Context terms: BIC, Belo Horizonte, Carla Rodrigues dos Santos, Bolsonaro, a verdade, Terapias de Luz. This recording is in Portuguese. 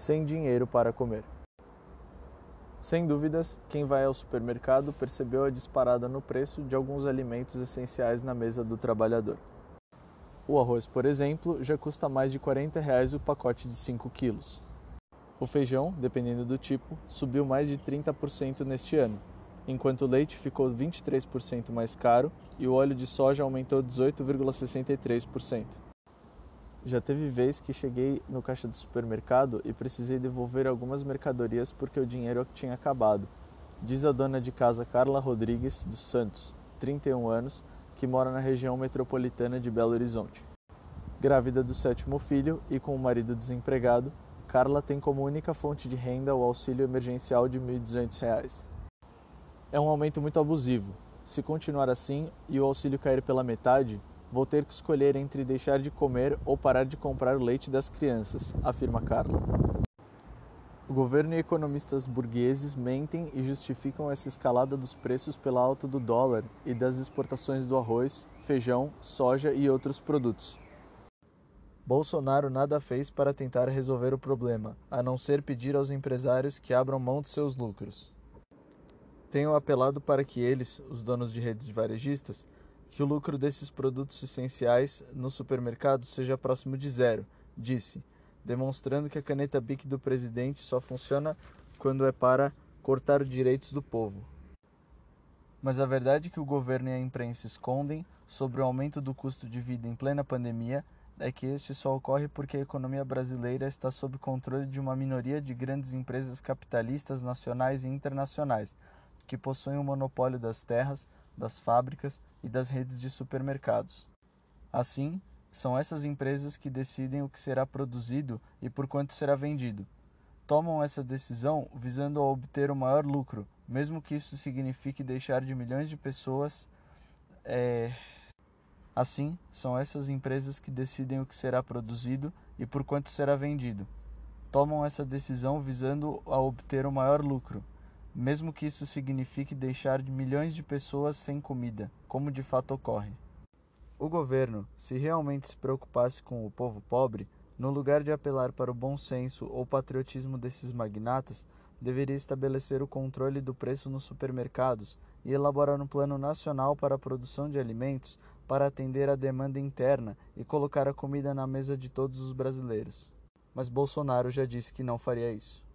sem dinheiro para comer. Sem dúvidas, quem vai ao supermercado percebeu a disparada no preço de alguns alimentos essenciais na mesa do trabalhador. O arroz, por exemplo, já custa mais de R$ 40 o pacote de 5 quilos. O feijão, dependendo do tipo, subiu mais de 30% neste ano, enquanto o leite ficou 23% mais caro e o óleo de soja aumentou 18,63%. Já teve vez que cheguei no caixa do supermercado e precisei devolver algumas mercadorias porque o dinheiro tinha acabado, diz a dona de casa Carla Rodrigues dos Santos, 31 anos, que mora na região metropolitana de Belo Horizonte. Grávida do 7º filho e com o marido desempregado, Carla tem como única fonte de renda o auxílio emergencial de R$ 1.200. É um aumento muito abusivo. Se continuar assim e o auxílio cair pela metade, vou ter que escolher entre deixar de comer ou parar de comprar o leite das crianças, afirma Carla. O governo e economistas burgueses mentem e justificam essa escalada dos preços pela alta do dólar e das exportações do arroz, feijão, soja e outros produtos. Bolsonaro nada fez para tentar resolver o problema, a não ser pedir aos empresários que abram mão de seus lucros. Tenho apelado para que eles, os donos de redes varejistas, que o lucro desses produtos essenciais no supermercado seja próximo de zero, disse, demonstrando que a caneta BIC do presidente só funciona quando é para cortar os direitos do povo. Mas a verdade que o governo e a imprensa escondem sobre o aumento do custo de vida em plena pandemia é que este só ocorre porque a economia brasileira está sob controle de uma minoria de grandes empresas capitalistas nacionais e internacionais, que possuem o monopólio das terras, das fábricas e das redes de supermercados. Assim, são essas empresas que decidem o que será produzido e por quanto será vendido. Tomam essa decisão visando a obter o maior lucro, mesmo que isso signifique deixar de milhões de pessoas. Assim, são essas empresas que decidem o que será produzido e por quanto será vendido. Tomam essa decisão visando a obter o maior lucro, mesmo que isso signifique deixar milhões de pessoas sem comida, como de fato ocorre. O governo, se realmente se preocupasse com o povo pobre, no lugar de apelar para o bom senso ou patriotismo desses magnatas, deveria estabelecer o controle do preço nos supermercados e elaborar um plano nacional para a produção de alimentos para atender à demanda interna e colocar a comida na mesa de todos os brasileiros. Mas Bolsonaro já disse que não faria isso.